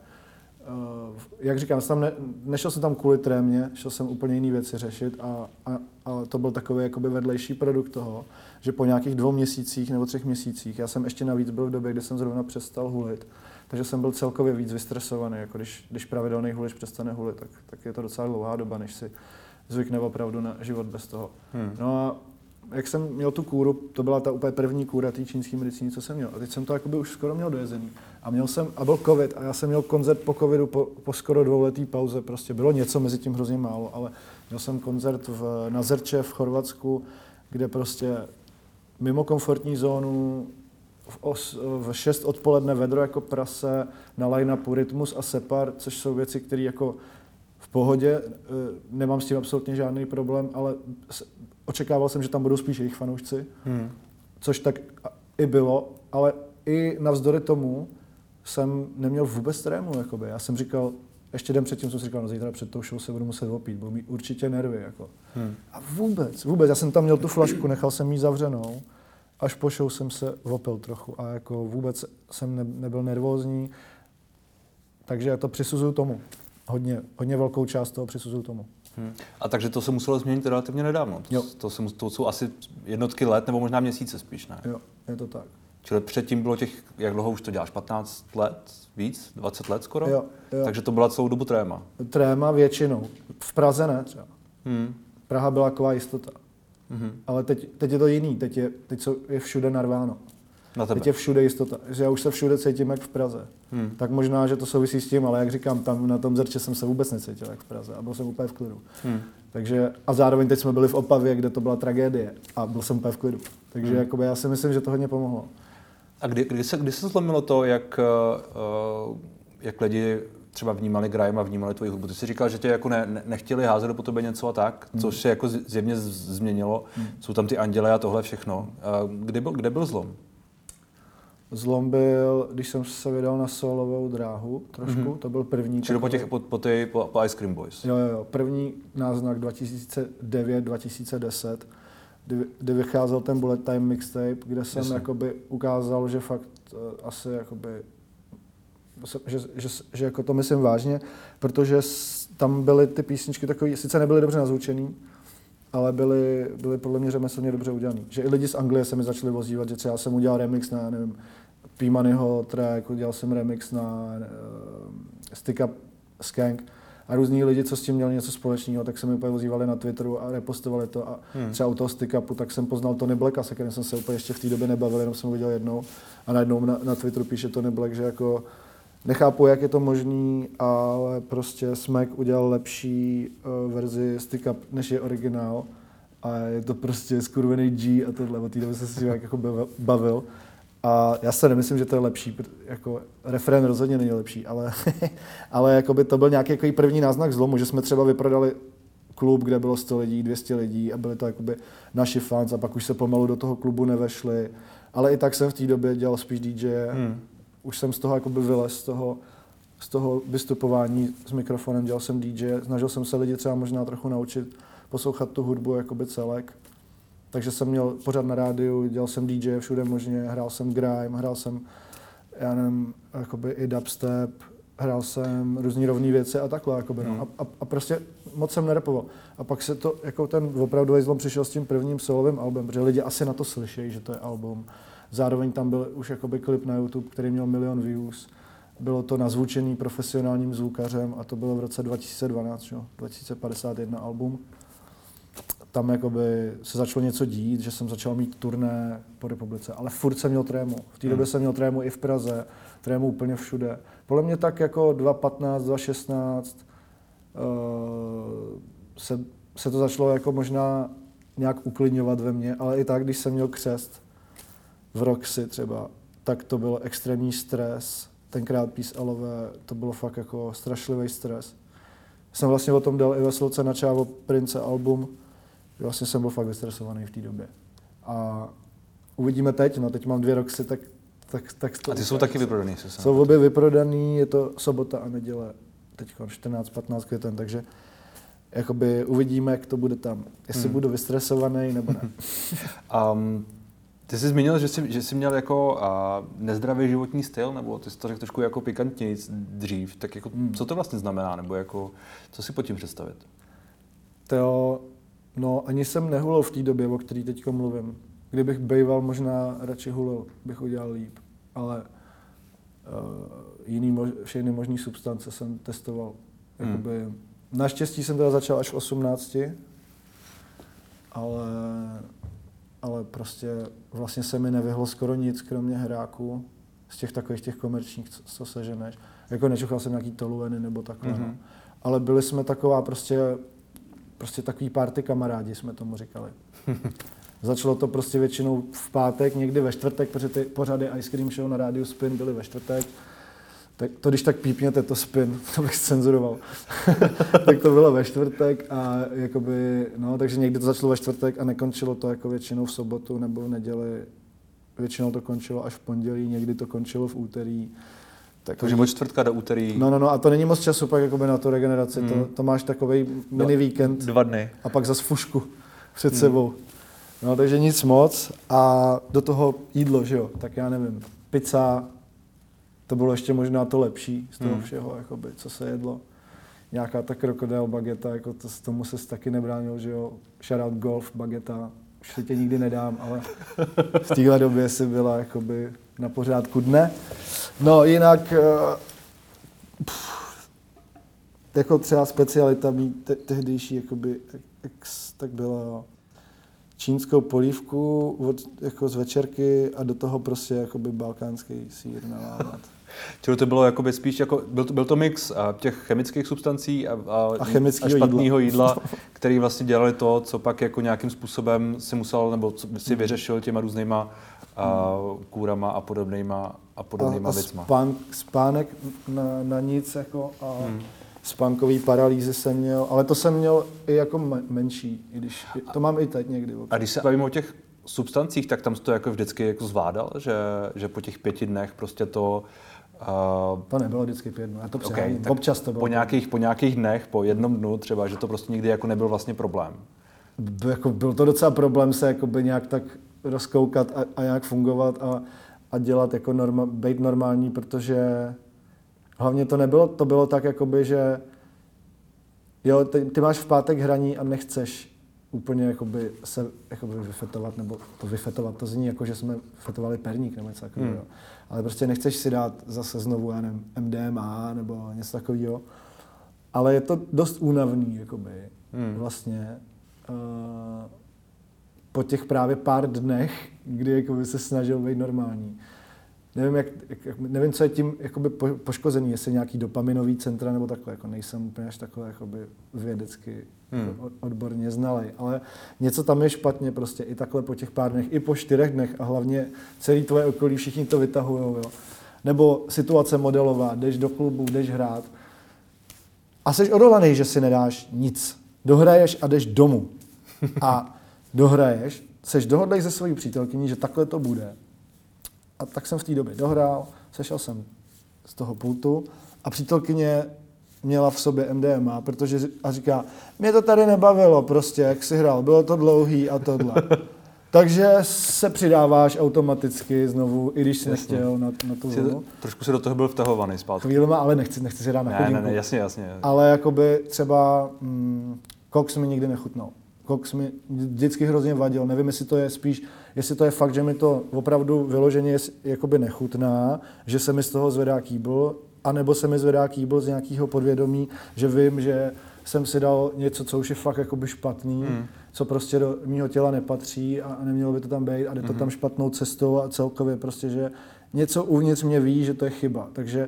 jak říkám, jsem tam ne, nešel jsem tam kvůli trémě, šel jsem úplně jiné věci řešit a, a, a to byl takový jakoby vedlejší produkt toho, že po nějakých dvou měsících nebo třech měsících, já jsem ještě navíc byl v době, kdy jsem zrovna přestal hulit, takže jsem byl celkově víc vystresovaný, jako když, když pravidelný hulič přestane hulit, tak, tak je to docela dlouhá doba, než si zvykne opravdu na život bez toho. Hmm. No a jak jsem měl tu kůru, to byla ta úplně první kůra té čínské medicíny, co jsem měl. A teď jsem to jakoby už skoro měl dojezený. A měl jsem, a byl covid, a já jsem měl koncert po covidu po, po skoro dvouletý pauze, prostě bylo něco mezi tím hrozně málo, ale měl jsem koncert v, na Zrče v Chorvatsku, kde prostě mimo komfortní zónu, v, os, v šest odpoledne vedro jako prase, na line-upu Rytmus a Separ, což jsou věci, které jako v pohodě, nemám s tím absolutně žádný problém, ale očekával jsem, že tam budou spíš jejich fanoušci, hmm. což tak i bylo, ale i navzdory tomu jsem neměl vůbec trému, jakoby. Já jsem říkal, ještě den předtím jsem si říkal, no zítra před tou show se budu muset opít, budu mít určitě nervy, jako. Hmm. A vůbec, vůbec, já jsem tam měl tu flašku, nechal jsem ji zavřenou, až po show jsem se vopil trochu a jako vůbec jsem ne, nebyl nervózní, takže já to přisuzuju tomu. Hodně, hodně velkou část toho přisuzuju tomu. Hmm. A takže to se muselo změnit relativně nedávno. To, to, se, to jsou asi jednotky let nebo možná měsíce spíš, ne? Jo, je to tak. Čili předtím bylo těch, jak dlouho už to děláš, patnáct let, víc, dvacet let skoro? Jo, jo. Takže to byla celou dobu tréma. Tréma většinou. V Praze ne třeba. Hmm. Praha byla taková jistota. Hmm. Ale teď, teď je to jiný, teď je, teď je všude narváno. Na tebe. Teď je všude jistota, že já už se všude cítím jak v Praze. Hmm. Tak možná, že to souvisí s tím, ale jak říkám, tam na tom Zrče jsem se vůbec necítil jak v Praze a byl jsem úplně v klidu. Hmm. Takže, a zároveň teď jsme byli v Opavě, kde to byla tragédie a byl jsem úplně v klidu. Takže hmm. jakoby, já si myslím, že to hodně pomohlo. A kdy, kdy, se, kdy se zlomilo to, jak, uh, jak lidi třeba vnímali grime a vnímali tvoji hudbu? Ty jsi říkal, že tě jako ne, nechtěli házet po tebe něco a tak, hmm. což se jako zjevně změnilo. Hmm. Jsou tam ty anděle a tohle všechno. Uh, kde, byl, kde byl zlom? Zlom byl, když jsem se vydal na solovou dráhu trošku, mm-hmm. to byl první... Čili po, těch, po, po, tý, po, po Ice Cream Boys. Jo, jo, jo. První náznak dva tisíce devět, dva tisíce deset, kdy, kdy vycházel ten Bullet Time mixtape, kde jsem Jasně. jakoby ukázal, že fakt uh, asi jakoby... Že, že, že, že jako to myslím vážně, protože s, tam byly ty písničky takový, sice nebyly dobře nazvučený, ale byly, byly podle mě řemeslně dobře udělaný. Že i lidi z Anglie se mi začali vozívat, že třeba jsem udělal remix na, nevím, P-Moneyho track, udělal jsem remix na uh, Stick Up Skank a různí lidi, co s tím měli něco společného, tak se mi úplně vozívali na Twitteru a repostovali to a hmm. třeba u toho Stick Upu, tak jsem poznal Tony Blacka, se kterým jsem se úplně ještě v té době nebavil, jenom jsem ho viděl jednou a najednou na, na Twitteru píše Tony Black, že jako nechápu, jak je to možný, ale prostě Smek udělal lepší uh, verzi Stick Up, než je originál. A je to prostě skurvený G a tohle, od té doby jsem se s tím jako bavil. A já se nemyslím, že to je lepší, jako refrén rozhodně není lepší, ale, ale jakoby to byl nějaký první náznak zlomu, že jsme třeba vyprodali klub, kde bylo sto lidí, dvě stě lidí a byli to jakoby naši fans a pak už se pomalu do toho klubu nevešli. Ale i tak jsem v té době dělal spíš dý džej. Hmm. Už jsem z toho jakoby vylez, z toho, z toho vystupování s mikrofonem, dělal jsem dý džej, snažil jsem se lidi třeba možná trochu naučit poslouchat tu hudbu jakoby celek. Takže jsem měl pořád na rádiu, dělal jsem dý džej všude možně, hrál jsem grime, hrál jsem, já nevím, jakoby i dubstep, hrál jsem různý rovný věci a takhle jakoby, no. a, a, a prostě moc jsem nerapoval. A pak se to, jako ten opravdový zlom přišel s tím prvním solovým albem, protože lidi asi na to slyšejí, že to je album. Zároveň tam byl už jakoby klip na YouTube, který měl milion views. Bylo to nazvučený profesionálním zvukařem a to bylo v roce dva tisíce dvanáct, jo, dva tisíce padesát jedna album. Tam jakoby se začalo něco dít, že jsem začal mít turné po republice, ale furt jsem měl trému. V té době hmm. jsem měl trému i v Praze, trému úplně všude. Podle mě tak jako dva tisíce patnáct, dva tisíce šestnáct uh, se, se to začalo jako možná nějak uklidňovat ve mně, ale i tak, když jsem měl křest v Roxy třeba, tak to byl extrémní stres. Tenkrát P S A L O V to bylo fakt jako strašlivý stres. Jsem vlastně o tom dal i ve Sloce na Čávo Prince album. Vlastně jsem byl fakt vystresovaný v té době. A uvidíme teď, no teď mám dvě Roxy, tak... tak, tak to a ty jsou taky vyprodaný? Jsou obě vyprodaný, je to sobota a neděle teď čtrnáct patnáct květen, takže jakoby uvidíme, jak to bude tam, jestli hmm. budu vystresovaný nebo ne. um, Ty jsi zmínil, že jsi, že jsi měl jako uh, nezdravý životní styl, nebo ty jsi to řekl trošku jako pikantněji dřív, tak jako hmm. co to vlastně znamená, nebo jako co si pod tím představit? To no ani jsem nehulil v té době, o který teď mluvím. Kdybych bejval, možná radši hulil, bych udělal líp, ale uh, jiný mož, všechny možný substance jsem testoval. Jakoby, hmm. Naštěstí jsem teda začal až v osmnácti, ale... ale prostě vlastně se mi nevyhlo skoro nic, kromě hráků, z těch takových těch komerčních, co, co seženeš. Jako nečuchal jsem nějaký tolueny nebo takhle, mm-hmm. no. Ale byli jsme taková prostě, prostě takový party kamarádi, jsme tomu říkali. Začalo to prostě většinou v pátek, někdy ve čtvrtek, protože ty pořady Ice Cream Show na rádiu Spin byly ve čtvrtek. Tak to když tak pípněte to Spin, to bych cenzuroval. Tak to bylo ve čtvrtek a jakoby, no, takže někdy to začalo ve čtvrtek a nekončilo to jako většinou v sobotu nebo v neděli. Většinou to končilo až v pondělí, někdy to končilo v úterý. Tak, takže od čtvrtka do úterý. No, no, no, a to není moc času pak jakoby na tu regeneraci, mm. to, to máš takovej mini víkend. Dva dny. A pak zas fušku před mm. sebou. No, takže nic moc a do toho jídlo, že jo, tak já nevím, pizza. To bylo ještě možná to lepší z toho všeho, jakoby, co se jedlo. Nějaká ta krokodil bageta, jako to, tomu se taky nebránil, že jo. Shoutout golf bageta, už tě nikdy nedám, ale v téhle době si byla jakoby na pořádku dne. No jinak, pff, jako třeba specialita mý te- tehdejší, jakoby, ex, tak byla čínskou polívku od, jako z večerky a do toho prostě jakoby balkánský sýr nalávat. Čili to bylo jakoby spíš jako, byl to, byl to mix a těch chemických substancí a, a, a, a špatného jídla, jídla který vlastně dělali to, co pak jako nějakým způsobem si musel, nebo si vyřešil těma různýma a, kůrama a podobnýma, a podobnýma a, a věcma. Spán, spánek na, na nic jako a hmm. Spánkový paralýzy jsem měl, ale to jsem měl i jako menší, i když to mám i teď někdy. A když se bavíme o těch substancích, tak tam jsi to jako vždycky jako zvládal, že, že po těch pěti dnech prostě to... Uh, to nebylo vždycky pět dnů, já to přeháním, okay, občas to bylo. Po nějakých, po nějakých dnech, po jednom dnu třeba, že to prostě nikdy jako nebyl vlastně problém. By, jako byl to docela problém se jakoby nějak tak rozkoukat a, a nějak fungovat a, a dělat jako norma, být normální, protože... Hlavně to nebylo, to bylo tak jakoby, že jo, ty, ty máš v pátek hraní a nechceš úplně jakoby se jakoby vyfetovat, nebo to vyfetovat, to zní jako, že jsme fetovali perník nebo něco takového, hmm. ale prostě nechceš si dát zase znovu, já nevím, M D M A nebo něco takového, ale je to dost únavný jakoby, hmm. vlastně, uh, po těch právě pár dnech, kdy jakoby se snažil být normální. Nevím, jak, jak, nevím, co je tím jakoby poškozený, jestli nějaký dopaminový centra nebo takhle, jako nejsem úplně až takhle jakoby vědecky hmm. odborně znalej, ale něco tam je špatně prostě i takhle po těch pár dnech, i po čtyřech dnech a hlavně celý tvoje okolí, všichni to vytahujou, jo. Nebo situace modelová, jdeš do klubu, jdeš hrát a jsi odolaný, že si nedáš nic, dohraješ a jdeš domů a dohraješ, seš dohodlej se svojí přítelkyní, že takhle to bude. A tak jsem v té době dohrál, sešel jsem z toho pultu a přítelkyně měla v sobě M D M A, protože a říká, mě to tady nebavilo prostě, jak jsi hrál, bylo to dlouhý a tohle. Takže se přidáváš automaticky znovu, i když jsi jasně. nechtěl na, na tu vlnu. Trošku se do toho byl vtahovaný zpátky. Chvílema, ale nechci, nechci si dát na ne, chodinku. Ne, ne, jasně, jasně. Ale jakoby třeba mm, koks mi nikdy nechutnal. Koks mi vždycky hrozně vadil, nevím, jestli to je spíš, jestli to je fakt, že mi to opravdu vyloženě jakoby nechutná, že se mi z toho zvedá kýbl, anebo se mi zvedá kýbl z nějakého podvědomí, že vím, že jsem si dal něco, co už je fakt jakoby špatný, mm. co prostě do mýho těla nepatří a nemělo by to tam být a jde to mm. tam špatnou cestou a celkově prostě, že něco uvnitř mě ví, že to je chyba, takže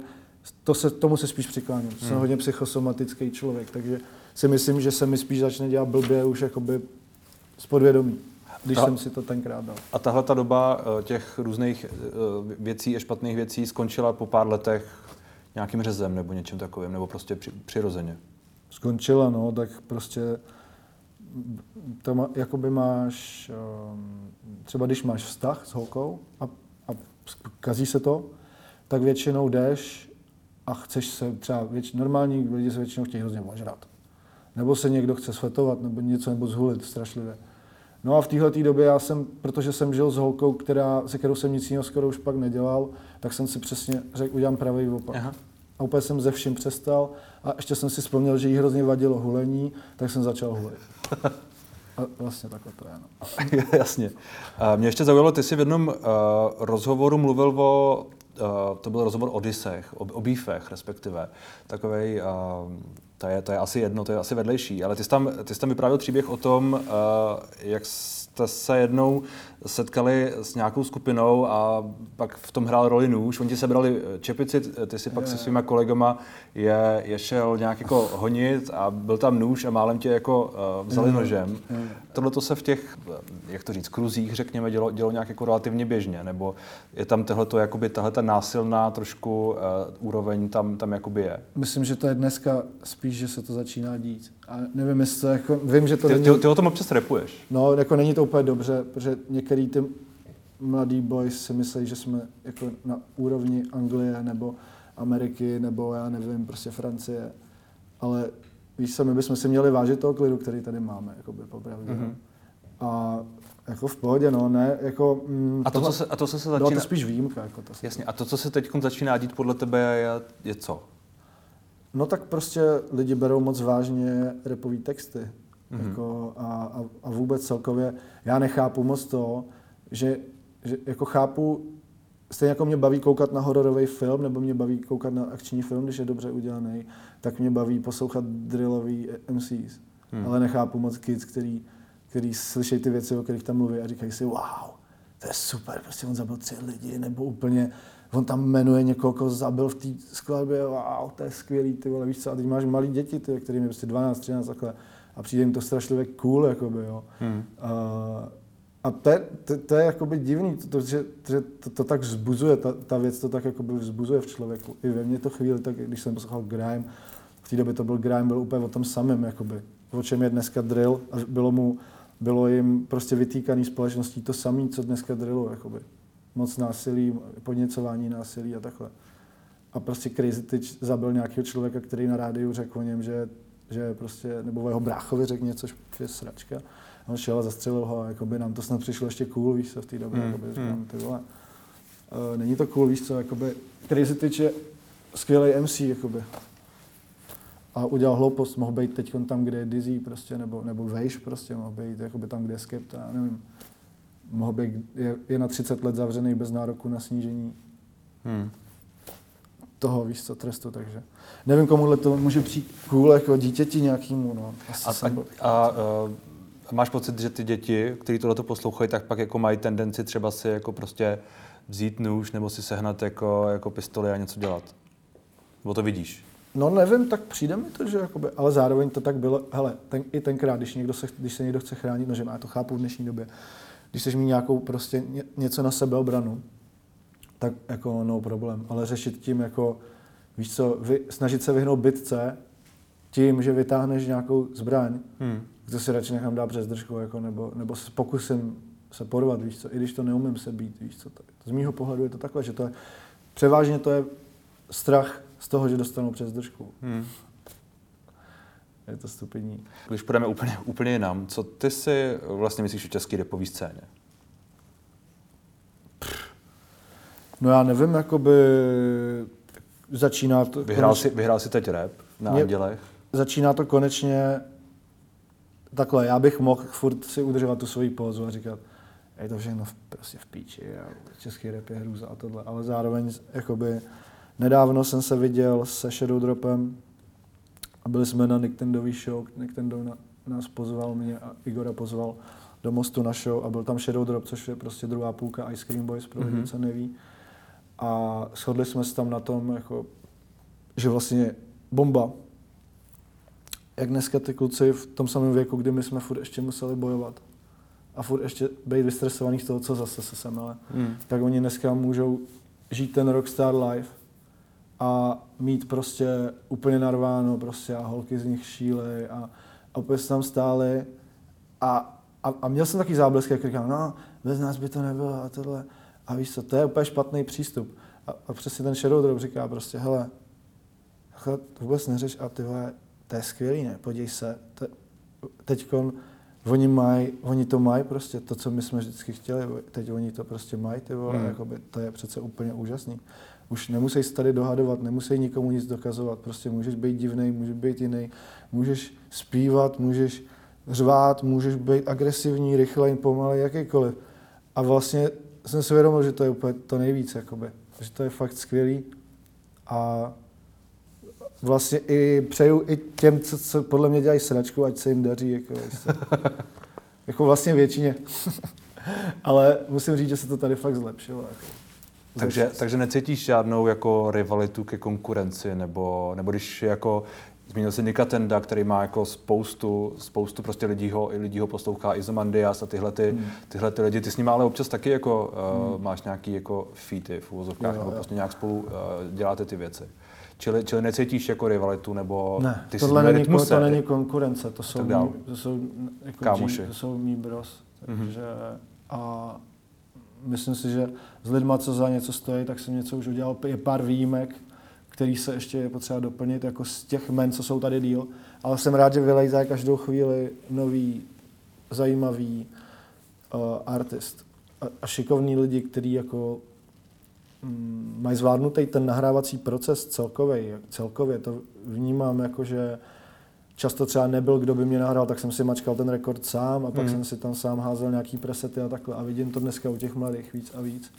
to se, tomu se spíš přikláním, mm. jsem hodně psychosomatický člověk, takže si myslím, že se mi spíš začne dělat blbě už jakoby z podvědomí, když ta, jsem si to tenkrát dal. A tahle ta doba těch různých věcí a špatných věcí skončila po pár letech nějakým řezem nebo něčím takovým, nebo prostě při, přirozeně? Skončila, no, tak prostě tam jakoby máš, třeba když máš vztah s holkou a, a kazí se to, tak většinou jdeš a chceš se třeba, věč, normální lidi se většinou chtějí hrozně ožrat. Nebo se někdo chce svetovat, nebo něco, nebo zhulit strašlivě. No a v této době já jsem, protože jsem žil s holkou, která, se kterou jsem nic jiného skoro už pak nedělal, tak jsem si přesně řekl, udělám pravý opak. Aha. A úplně jsem ze vším přestal a ještě jsem si vzpomněl, že jí hrozně vadilo hulení, tak jsem začal hulit. A vlastně takhle to je. No. Jasně. A mě ještě zaujalo, ty jsi v jednom uh, rozhovoru mluvil o, uh, to byl rozhovor o disech, o, o beefech respektive, takovej, uh, to, je, to je asi jedno, to je asi vedlejší, ale ty jsi tam, ty jsi tam vyprávěl příběh o tom, uh, jak jste se jednou setkali s nějakou skupinou a pak v tom hrál roli nůž, oni ti sebrali čepici, ty si pak je, se svýma kolegama je, je šel nějak jako honit a byl tam nůž a málem tě jako uh, vzali je, nožem. Tohle to se v těch, jak to říct, kruzích, řekněme, dělo, dělo nějak jako relativně běžně, nebo je tam tohleto, jakoby tahleta násilná trošku uh, úroveň tam, tam jakoby je? Myslím, že to je dneska spíš, že se to začíná dít. A nevím, jestli to jako, vím, že to ty, není... Ty, ty o tom občas rapuješ. No, jako není to úplně dobře, protože některý ty mladý boys si myslí, že jsme jako na úrovni Anglie nebo Ameriky nebo já nevím, prostě Francie. Ale víš se, my bychom si měli vážit toho klidu, který tady máme, jakoby, popravdě. Mm-hmm. A jako v pohodě, no, ne, jako... Mm, a, to, tohle, co se, a to, co se začíná... Byla to spíš výjimka, jako to. Jasně, a to, co se teď začíná dít podle tebe, je, je co? No tak prostě lidi berou moc vážně rapový texty. Mm-hmm. Jako a, a, a vůbec celkově já nechápu moc to, že, že jako chápu, stejně jako mě baví koukat na hororový film, nebo mě baví koukat na akční film, když je dobře udělaný, tak mě baví poslouchat drillový em cé es. Mm. Ale nechápu moc kids, který, který slyší ty věci, o kterých tam mluví a říkají si, wow, to je super, prostě on zabil tři lidi, nebo úplně... On tam jmenuje někoho, koho zabil v té skladbě, wow, to je skvělý, ty vole, víš co, a teď máš malý děti, ty, kterým je prostě dvanáct, třináct takhle, a přijde jim to strašlivě cool, jakoby, jo. Hmm. A, a to, je, to, to je jakoby divný, to, to, že to, to tak vzbuzuje, ta, ta věc to tak jakoby vzbuzuje v člověku. I ve mně to chvíli, tak když jsem poslouchal grime, v té době to byl grime, byl úplně o tom samém, jakoby, o čem je dneska drill, a bylo mu, bylo jim prostě vytýkaný společností to samé, co dneska drillu, jakoby. Moc násilí, podněcování násilí a takhle. A prostě Crazy Titch zabil nějakého člověka, který na rádiu řekl o něm, že, že prostě, nebo jeho bráchovi řekl něco, že je sračka. A on šel a zastřelil ho, jakoby nám to snad přišlo ještě cool, víš co, v té době, mm, jakoby, říkám, mm. ty vole. Uh, není to cool, víš co, jakoby, Crazy Titch je skvělej em cé, jakoby. A udělal hloupost, mohl být teď tam, kde je Dizzee, prostě, nebo, nebo Vejš, prostě, mohl být jakoby tam, kde je Skepta, já nevím. Mohl být, je, je na třicet let zavřený bez nároku na snížení hmm. toho, víš co, trestu, takže nevím, komuhle to může přijít cool, jako dítěti nějakýmu, no. Asi a, a, a, a máš pocit, že ty děti, kteří tohleto poslouchají, tak pak jako mají tendenci třeba si jako prostě vzít nůž nebo si sehnat jako, jako pistoli a něco dělat? Nebo to vidíš? No nevím, tak přijde mi to, že jakoby, ale zároveň to tak bylo, hele, ten, i tenkrát, když, někdo se, když se někdo chce chránit nožem, a já to chápu v dnešní době, když chceš mít nějakou prostě něco na sebeobranu, tak jako no problém, ale řešit tím jako, víš co, vy, snažit se vyhnout bitce tím, že vytáhneš nějakou zbraň, hmm. to si radši nechám dát přes držku, jako, nebo, nebo se pokusím se porvat, víš co, i když to neumím se být, víš co, tak z mýho pohledu je to takhle, že to je, převážně to je strach z toho, že dostanu přes držku. Hmm. Je to stupidní. Když půjdeme úplně, úplně jinam, co ty si vlastně myslíš o české rapové scéně? No já nevím, jakoby začíná to... Vyhrál, koneč... si, vyhrál si teď rap na Andělech? Začíná to konečně takhle, já bych mohl furt si udržovat tu svoji pózu a říkat, je to všechno v, prostě v píči, český rap je hrůza a tohle, ale zároveň jakoby nedávno jsem se viděl se Shadow Dropem, a byli jsme na Nicktendový show, Nicktendov nás pozval, mě a Igora pozval do Mostu na show a byl tam Shadow Drop, což je prostě druhá půlka Ice Cream Boys, pro lidi, mm-hmm. co neví. A shodli jsme se tam na tom, jako, že vlastně bomba, jak dneska ty kluci v tom samém věku, kdy my jsme furt ještě museli bojovat a furt ještě být vystresovaný z toho, co zase se semele, mm. tak oni dneska můžou žít ten rockstar life a mít prostě úplně narváno prostě a holky z nich šílej a, a opět se tam stály a, a, a měl jsem takový záblesk, jak říkám, no bez nás by to nebylo a tohle a víš co, to je úplně špatný přístup a, a přesně ten Shadow Drop říká prostě, hele, takhle vůbec neřeš a ty vole, to je skvělý, ne, podívej se, te, teďkon oni mají, oni to mají prostě, to, co my jsme vždycky chtěli, teď oni to prostě mají, ty vole, hmm. jakoby, to je přece úplně úžasný. Už nemusej se tady dohadovat, nemusej nikomu nic dokazovat, prostě můžeš být divnej, můžeš být jiný, můžeš zpívat, můžeš řvát, můžeš být agresivní, rychlej, pomalej, jakýkoliv. A vlastně jsem si vědomil, že to je úplně to nejvíc, jakoby, že to je fakt skvělý a vlastně i přeju i těm, co, co podle mě dělají sračku, ať se jim daří, jako, jako vlastně většině, ale musím říct, že se to tady fakt zlepšilo. Jako. Takže, takže necítíš žádnou jako rivalitu ke konkurenci, nebo, nebo když jako zmínil se Nika Tenda, který má jako spoustu, spoustu prostě lidí ho, i lidí ho poslouchá, Izomandias a tyhle, ty, hmm. tyhle ty lidi, ty s nimi ale občas taky jako hmm. uh, máš nějaký jako featy v uvozovkách, nebo prostě nějak spolu uh, děláte ty věci. Čili, čili necítíš jako rivalitu, nebo ne, ty tohle není, rytmuse, to není konkurence, to jsou mý, to jsou, jako G, to jsou mý bros, takže mm-hmm. a myslím si, že s lidma, co za něco stojí, tak jsem něco už udělal, je pár výjimek, který se ještě je potřeba doplnit, jako z těch men, co jsou tady díl, ale jsem rád, že vylejzá každou chvíli nový, zajímavý uh, artist a, a šikovní lidi, který jako mají zvládnutý ten nahrávací proces celkový, celkově. To vnímám jako, že často třeba nebyl, kdo by mě nahrál, tak jsem si mačkal ten rekord sám a pak mm. jsem si tam sám házel nějaký presety a takhle. A vidím to dneska u těch mladých víc a víc.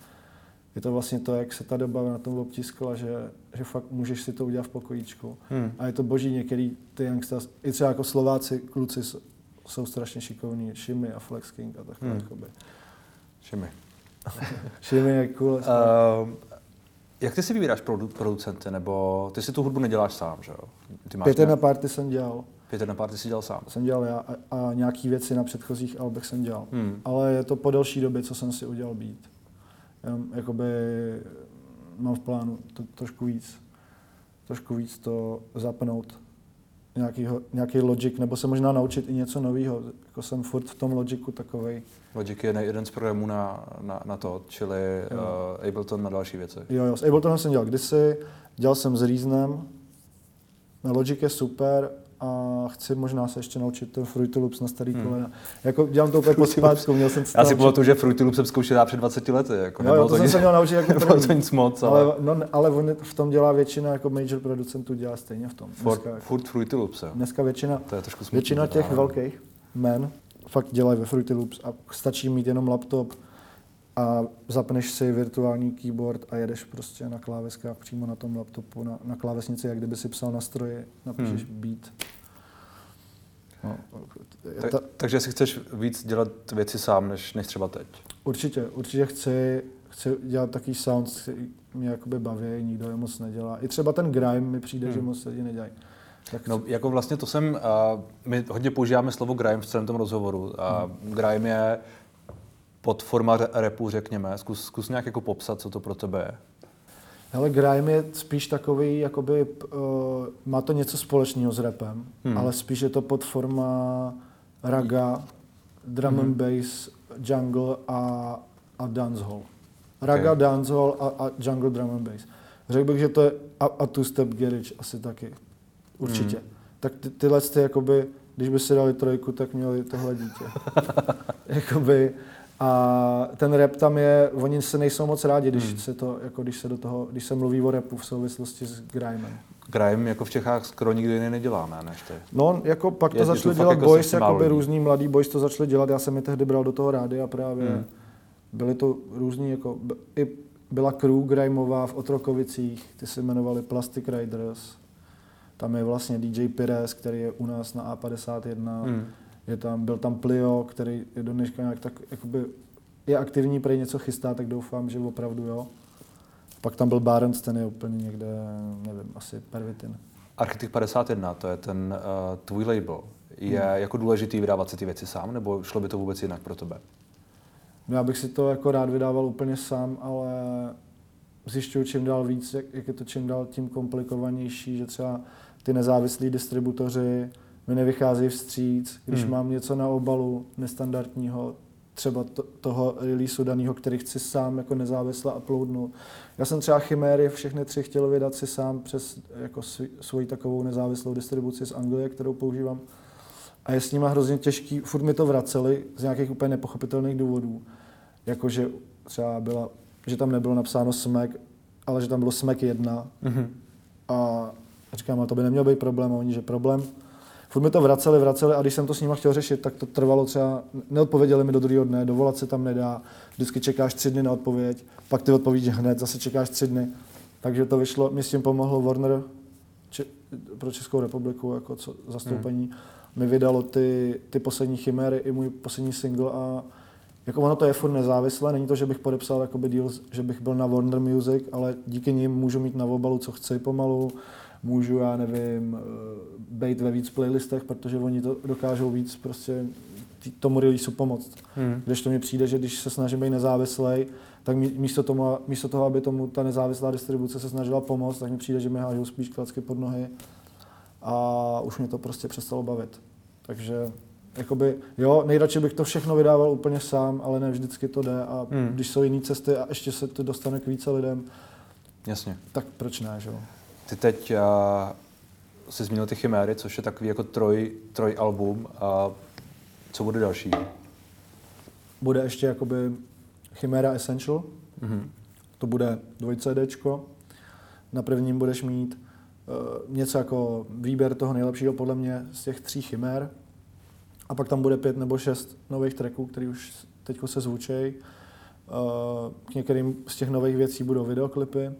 Je to vlastně to, jak se ta doba na tom obtiskla, že, že fakt můžeš si to udělat v pokojíčku. Mm. A je to boží některý ty youngsters, i třeba jako Slováci, kluci jsou strašně šikovní. Shimmy a Flex King a takhle. Mm. Shimmy. Chiméry, cool, uh, jak ty si vybíráš produ- producenty, nebo ty si tu hudbu neděláš sám, že jo? Pěter na party jsem dělal. Pěter na party si dělal sám. Jsem dělal já a, a nějaký věci na předchozích albech jsem dělal. Hmm. Ale je to po delší době, co jsem si udělal beat. Jenom, jakoby mám v plánu to, trošku víc, trošku víc to zapnout. Nějakýho, nějaký Logic, nebo se možná naučit i něco nového. Jako jsem furt v tom Logicu takovej. Logic je jeden z programů na, na, na to, čili uh, Ableton na další věci. Jo, jo, s Abletonem jsem dělal kdysi, dělal jsem s Reasonem. Logic je super a chci možná se ještě naučit ten Fruity Loops na starý hmm. kolena. Jako dělám to úplně po zpátku, měl jsem stát. Já si pamatuju, že Fruity Loops jsem zkoušel před dvaceti lety. Jako, jo, jo, to jsem nic, se měl naučit jako první. To nic moc, ale... Ale, no, ale on v tom dělá většina, jako major producentů dělá stejně v tom. Ford, dneska, furt Fruity Loops, jo. Dneska většina, to je smutný, většina těch ne? velkých men fakt dělají ve Fruity Loops a stačí mít jenom laptop a zapneš si virtuální keyboard a jedeš prostě na kláveskách přímo na tom laptopu, na, na klávesnici, jak kdyby si psal na stroji, napíšeš hmm. beat. No, tak, ta... Takže si chceš víc dělat věci sám, než, než třeba teď? Určitě, určitě chci, chci dělat takový sound, který mě jakoby baví, nikdo je moc nedělá. I třeba ten grime mi přijde, hmm. že moc lidi nedělají. Tak no, jako vlastně to jsem, uh, my hodně používáme slovo grime v celém tom rozhovoru. Uh, hmm. Grime je pod forma rapu, řekněme. Zkus, zkus nějak jako popsat, co to pro tebe je. Hele, grime je spíš takový, jakoby, uh, má to něco společného s rapem, hmm. ale spíš je to pod forma raga, drum and bass, jungle a, a dancehall. Raga, okay. Dancehall a, a jungle, drum and bass. Řekl bych, že to je a, a two step garage asi taky. Určitě. Hmm. Tak ty, tyhle ty, jakoby, když by si dali trojku, tak měli tohle dítě. Jakoby... A ten rap tam je, oni se nejsou moc rádi, když hmm. se to, jako když se do toho, když se mluví o rapu v souvislosti s grimem. Grime jako v Čechách skoro nikdy jiný neděláme, než ty. No, jako pak to je, začali to dělat jako boys, jakoby různý mladý boys to začali dělat, já jsem je tehdy bral do toho rády a právě hmm. byly to různý, jako i byla crew grimeová v Otrokovicích, ty se jmenovali Plastic Riders, tam je vlastně D J Pires, který je u nás na A padesát jedna, hmm. Je tam, byl tam Plio, který je do dneška nějak tak, jakoby, je aktivní, prej něco chystá, tak doufám, že opravdu jo. Pak tam byl Barnes, ten je úplně někde, nevím, asi Pervitin. Architekt padesát jedna, to je ten uh, tvůj label. Je hmm. jako důležitý vydávat si ty věci sám, nebo šlo by to vůbec jinak pro tebe? Já bych si to jako rád vydával úplně sám, ale zjišťuju čím dál víc, jak, jak je to čím dál tím komplikovanější, že třeba ty nezávislí distributoři mi nevychází vstříc, když hmm. mám něco na obalu nestandardního, třeba to, toho releaseu daného, který chci sám jako nezávisle uploadnout. Já jsem třeba Chiméry všechny tři chtěl vydat si sám přes jako svý, svoji takovou nezávislou distribuci z Anglie, kterou používám. A je s nima hrozně těžký, furt mi to vraceli z nějakých úplně nepochopitelných důvodů. Jakože třeba byla, že tam nebylo napsáno Smek, ale že tam bylo Smek jedna. Mm-hmm. A říkám, ale to by neměl být problém, a oni, že problém. Furt mi to vraceli, vraceli a když jsem to s nima chtěl řešit, tak to trvalo třeba, neodpověděli mi do druhého dne, dovolat se tam nedá, vždycky čekáš tři dny na odpověď, pak ty odpovíš hned, zase čekáš tři dny. Takže to vyšlo, mě s tím pomohlo Warner či, pro Českou republiku, jako co, zastoupení. Mm. Mi vydalo ty, ty poslední Chiméry i můj poslední single a jako ono to je furt nezávislé, není to, že bych podepsal jakoby deal, že bych byl na Warner Music, ale díky nim můžu mít na obalu, co chci pomalu, můžu, já nevím, být ve víc playlistech, protože oni to dokážou víc prostě tomu releaseu pomoct. Hmm. Když to mi přijde, že když se snažím být nezávislej, tak místo, tomu, místo toho, aby tomu ta nezávislá distribuce se snažila pomoct, tak mi přijde, že mi hážou spíš klacky pod nohy a už mě to prostě přestalo bavit. Takže jakoby, jo, nejradši bych to všechno vydával úplně sám, ale ne vždycky to jde a hmm. když jsou jiné cesty a ještě se to dostane k více lidem, jasně, tak proč ne, že jo? Ty teď uh, jsi zmínil ty Chiméry, což je takový jako troj, troj album. Uh, co bude další? Bude ještě jakoby Chiméra Essential. Mm-hmm. To bude dvojcédéčko. Na prvním budeš mít uh, něco jako výběr toho nejlepšího podle mě z těch tří Chimér. A pak tam bude pět nebo šest nových tracků, který už teď se zvučejí. Uh, k některým z těch nových věcí budou videoklipy.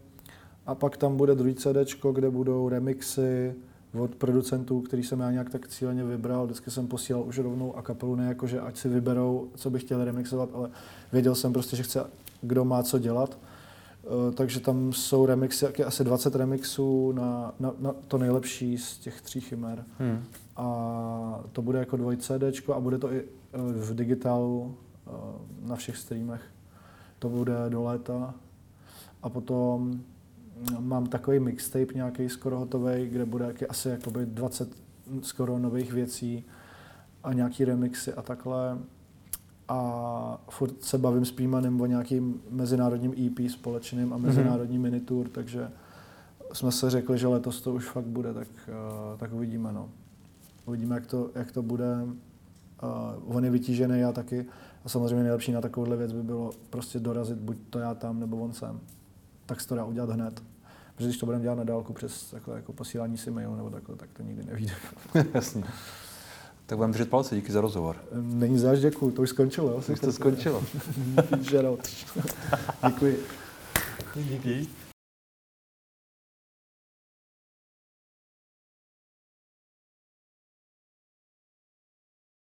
A pak tam bude druhý CDčko, kde budou remixy od producentů, který jsem já nějak tak cíleně vybral. Vždycky jsem posílal už rovnou a kapelu, ne jako, že ať si vyberou, co by chtěli remixovat, ale věděl jsem prostě, že chce, kdo má co dělat. Takže tam jsou remixy, asi dvacet remixů na, na, na to nejlepší z těch tří Chimér. Hmm. A to bude jako dvoj CDčko a bude to i v digitálu na všech streamech. To bude do léta. A potom mám takový mixtape nějaký skoro hotovej, kde bude asi jakoby dvacet skoro nových věcí a nějaký remixy a takhle. A furt se bavím s P-Manem o nějakým mezinárodním E P společným a mezinárodní mm-hmm. minitour, takže jsme se řekli, že letos to už fakt bude, tak, tak uvidíme. No. Uvidíme, jak to, jak to bude. On je vytížený, já taky. A samozřejmě nejlepší na takovouhle věc by bylo prostě dorazit buď to já tam, nebo on sem. Tak se to dá udělat hned. Protože když to budeme dělat na dálku přes takhle, jako posílání si mailu nebo takhle, tak to nikdy nevíde. Jasně. Tak budeme držet palce, díky za rozhovor. Není záž, děkuju, to už skončilo. Už to skončilo. Díky. Díky.